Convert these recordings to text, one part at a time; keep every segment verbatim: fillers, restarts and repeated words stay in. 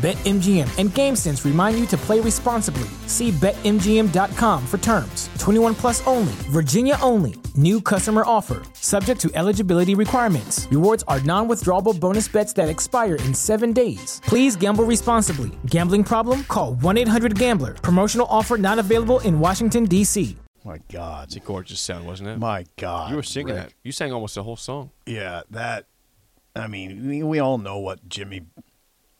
BetMGM and GameSense remind you to play responsibly. See Bet M G M dot com for terms. twenty-one plus only. Virginia only. New customer offer. Subject to eligibility requirements. Rewards are non-withdrawable bonus bets that expire in seven days. Please gamble responsibly. Gambling problem? Call one eight hundred gambler. Promotional offer not available in Washington, D C My God. It's a gorgeous sound, wasn't it? My God. You were singing Rick. that. You sang almost the whole song. Yeah, that. I mean, we all know what Jimmy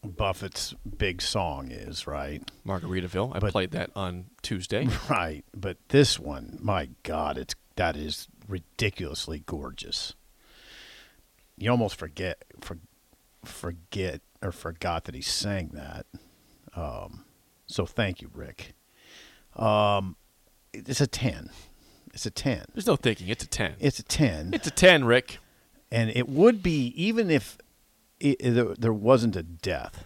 Buffett's big song is, right? Margaritaville. I but, played that on Tuesday. Right, but this one, my God, it's that is ridiculously gorgeous. You almost forget, for, forget, or forgot that he sang that. Um, so thank you, Rick. Um, it's a ten. It's a ten. There's no thinking. It's a ten. It's a ten. It's a ten, Rick. And it would be even if. It, it, there wasn't a death,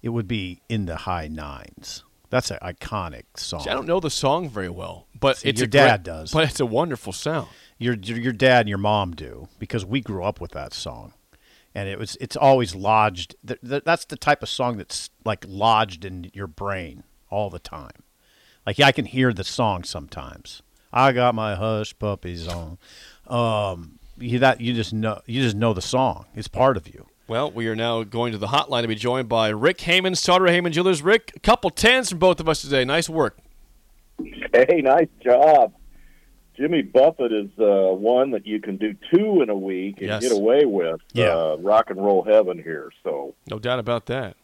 it would be in the high nines. That's an iconic song. See, I don't know the song very well, but See, it's your a dad great, does. But it's a wonderful sound. Your your dad and your mom do, because we grew up with that song, and it was it's always lodged. That's the type of song that's like lodged in your brain all the time. Like I can hear the song sometimes. I got my hush puppies on. Um, you that you just know you just know the song. It's part of you. Well, we are now going to the hotline to be joined by Rick Hamann, Sartor Hamann Jewelers. Rick, a couple tens from both of us today. Nice work. Hey, nice job. Jimmy Buffett is uh, one that you can do two in a week and yes. get away with. Yeah. Uh, rock and roll heaven here. So no doubt about that.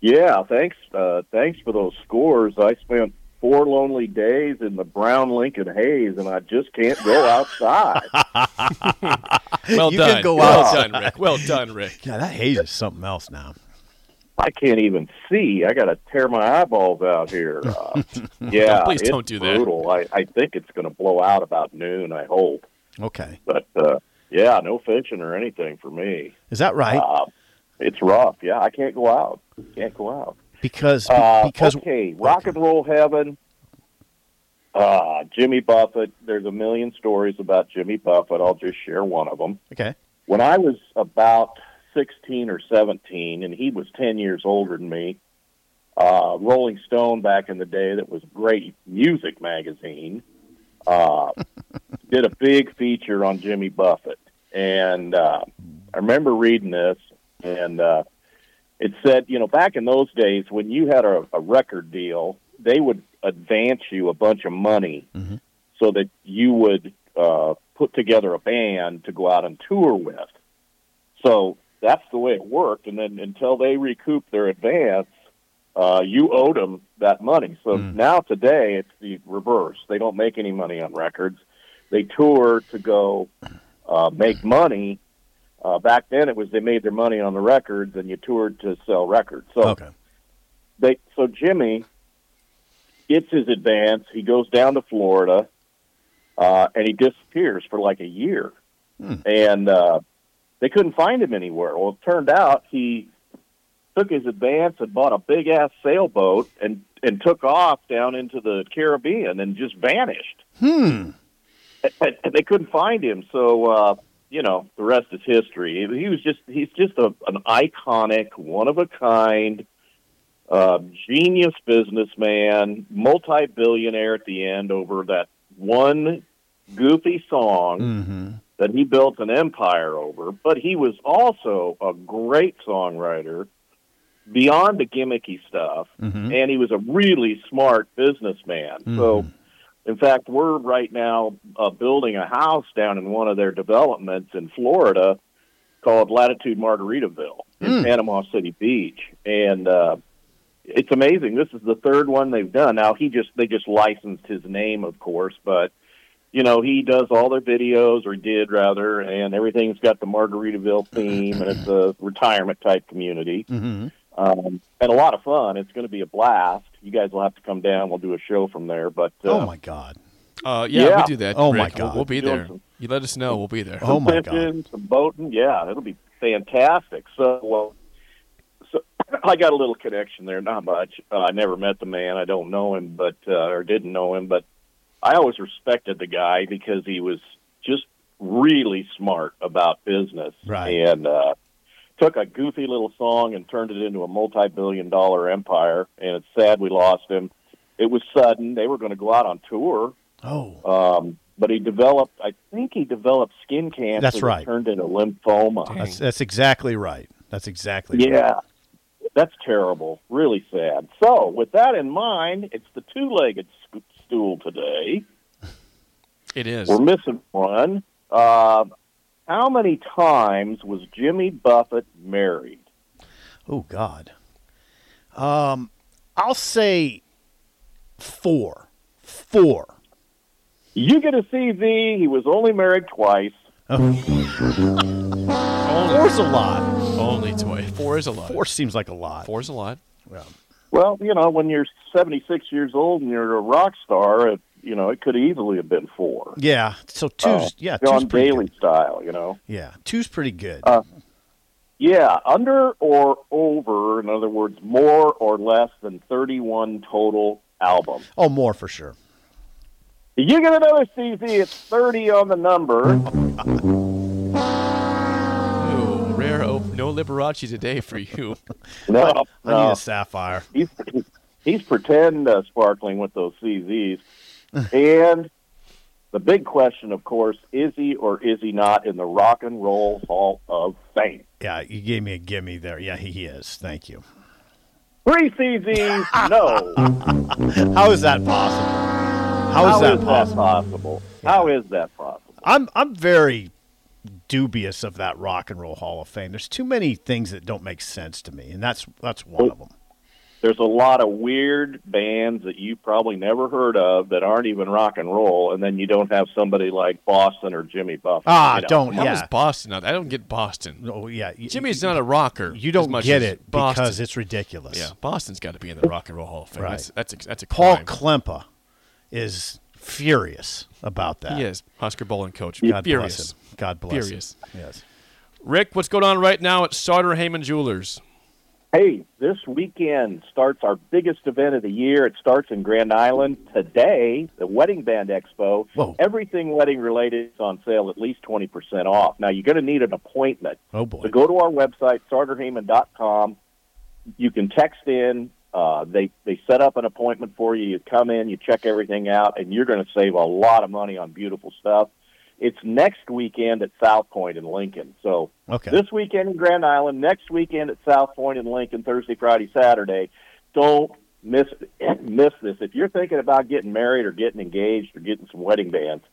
Yeah, thanks. Uh, thanks for those scores. I spent four lonely days in the brown Lincoln haze, and I just can't go outside. well you done. Can go well outside. done, Rick. Well done, Rick. Yeah, that haze is something else now. I can't even see. I got to tear my eyeballs out here. Uh, yeah, no, please don't do brutal. that. I, I think it's going to blow out about noon, I hope. Okay. But, uh, yeah, no fishing or anything for me. Is that right? Uh, it's rough, yeah. I can't go out. Can't go out. Because, uh, because okay, rock and roll heaven, uh, Jimmy Buffett. There's a million stories about Jimmy Buffett. I'll just share one of them. Okay. When I was about sixteen or seventeen, and he was ten years older than me, uh, Rolling Stone back in the day, that was a great music magazine, uh, did a big feature on Jimmy Buffett. And uh, I remember reading this, and uh, it said, you know, back in those days when you had a, a record deal, they would advance you a bunch of money mm-hmm. so that you would uh, put together a band to go out and tour with. So that's the way it worked. And then until they recouped their advance, uh, you owed them that money. So mm. now today it's the reverse. They don't make any money on records. They tour to go uh, make money. Uh, back then, it was they made their money on the records, and you toured to sell records. So, okay. they so Jimmy gets his advance. He goes down to Florida, uh, and he disappears for like a year, hmm. and uh, they couldn't find him anywhere. Well, it turned out he took his advance and bought a big ass sailboat and and took off down into the Caribbean and just vanished. Hmm. And, and they couldn't find him, so. Uh, You know, the rest is history. He was just—he's just, he's just a, an iconic, one-of-a-kind, uh, genius businessman, multi-billionaire at the end over that one goofy song mm-hmm. that he built an empire over. But he was also a great songwriter, beyond the gimmicky stuff, mm-hmm. and he was a really smart businessman. Mm-hmm. So. In fact, we're right now uh, building a house down in one of their developments in Florida called Latitude Margaritaville in mm. Panama City Beach. And uh, it's amazing. This is the third one they've done. Now he just they just licensed his name, of course, but you know he does all their videos, or did rather, and everything's got the Margaritaville theme, and it's a retirement type community, mm-hmm. um, and a lot of fun. It's going to be a blast. You guys will have to come down. We'll do a show from there. But uh, oh my god. Uh, yeah, yeah, we do that. Oh, Rick. my God. We'll, we'll be there. Some, you let us know. We'll be there. Oh, my God. Some boating. Yeah, it'll be fantastic. So, well, so I got a little connection there. Not much. Uh, I never met the man. I don't know him, but uh, or didn't know him. But I always respected the guy because he was just really smart about business. Right. And uh, took a goofy little song and turned it into a multi-billion dollar empire. And it's sad we lost him. It was sudden. They were going to go out on tour. Oh, um, but he developed. I think he developed skin cancer. That's right. And turned into lymphoma. That's, that's exactly right. That's exactly. Yeah, right. That's terrible. Really sad. So, with that in mind, it's the two-legged stool today. It is. We're missing one. Uh, how many times was Jimmy Buffett married? Oh God. Um, I'll say four. Four. You get a C V. He was only married twice. Oh. Four's a lot. Only twice. Four is a lot. Four seems like a lot. Four's a lot. Yeah. Well, you know, when you're seventy-six years old and you're a rock star, it, you know, it could easily have been four. Yeah. So two's, uh, yeah, two's John Bailey good. Style, you know. Yeah. Two's pretty good. Uh, yeah. Under or over, in other words, more or less than thirty-one total albums. Oh, more for sure. You get another C Z. It's thirty on the number. Oh, ooh, rare open. No Liberace today for you. No, no. I need a sapphire. He's, he's pretend uh, sparkling with those C Zs. And the big question, of course, is he or is he not in the Rock and Roll Hall of Fame? Yeah, you gave me a gimme there. Yeah, he is. Thank you. Three C Zs, no. How is that possible? How is, How that, is possible? that possible? Yeah. How is that possible? I'm I'm very dubious of that Rock and Roll Hall of Fame. There's too many things that don't make sense to me, and that's that's one well, of them. There's a lot of weird bands that you probably never heard of that aren't even rock and roll, and then you don't have somebody like Boston or Jimmy Buffett. Ah, you know? don't. How yeah. is Boston? I don't get Boston. Oh, yeah. Jimmy's not a rocker. You don't as much get as it Boston. Because it's ridiculous. Yeah, Boston's got to be in the Rock and Roll Hall of Fame. Right. That's that's a, that's a Paul Klempa is furious about that. He is. Oscar Bowling coach. God furious. bless him. God bless furious. him. Yes. Rick, what's going on right now at Sartor Hamann Jewelers? Hey, this weekend starts our biggest event of the year. It starts in Grand Island today, the Wedding Band Expo. Whoa. Everything wedding-related is on sale at least twenty percent off. Now, you're going to need an appointment. Oh, boy. So go to our website, sartor hamann dot com. You can text in. Uh, they, they set up an appointment for you. You come in, you check everything out, and you're going to save a lot of money on beautiful stuff. It's next weekend at South Point in Lincoln. So okay. This weekend in Grand Island, next weekend at South Point in Lincoln, Thursday, Friday, Saturday. Don't miss miss this. If you're thinking about getting married or getting engaged or getting some wedding bands,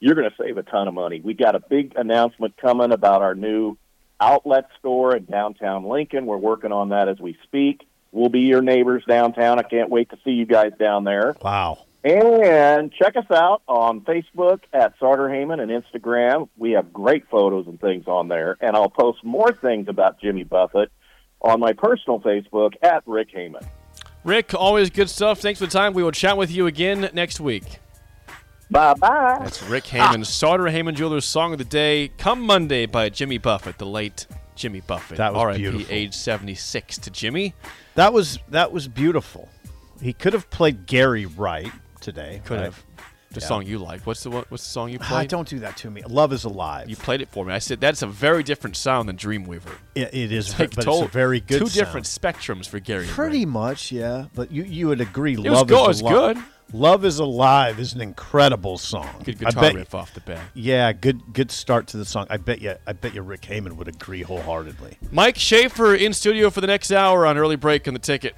you're going to save a ton of money. We got a big announcement coming about our new outlet store in downtown Lincoln. We're working on that as we speak. We'll be your neighbors downtown. I can't wait to see you guys down there. Wow. And check us out on Facebook at Sartor Hamann and Instagram. We have great photos and things on there. And I'll post more things about Jimmy Buffett on my personal Facebook at Rick Hamann. Rick, always good stuff. Thanks for the time. We will chat with you again next week. Bye-bye. That's Rick Hamann, ah. Sartor Hamann Jewelers Song of the Day, Come Monday by Jimmy Buffett, the late Jimmy Buffett. That was R I P beautiful. Age seventy-six to Jimmy. That was that was beautiful. He could have played Gary Wright today. Could right? have. The yeah. song you like. What's the what, what's the song you played? Uh, don't do that to me. Love is Alive. You played it for me. I said that's a very different sound than Dreamweaver. It, it is, like but told, it's a very good two sound. Two different spectrums for Gary Pretty Wright. much, yeah. But you, you would agree. It Love was is Alive. It was good. Love is Alive is an incredible song. Good guitar I bet, riff off the bat. Yeah, good good start to the song. I bet you I bet you Rick Hamann would agree wholeheartedly. Mike Schaefer in studio for the next hour on Early Break on the Ticket.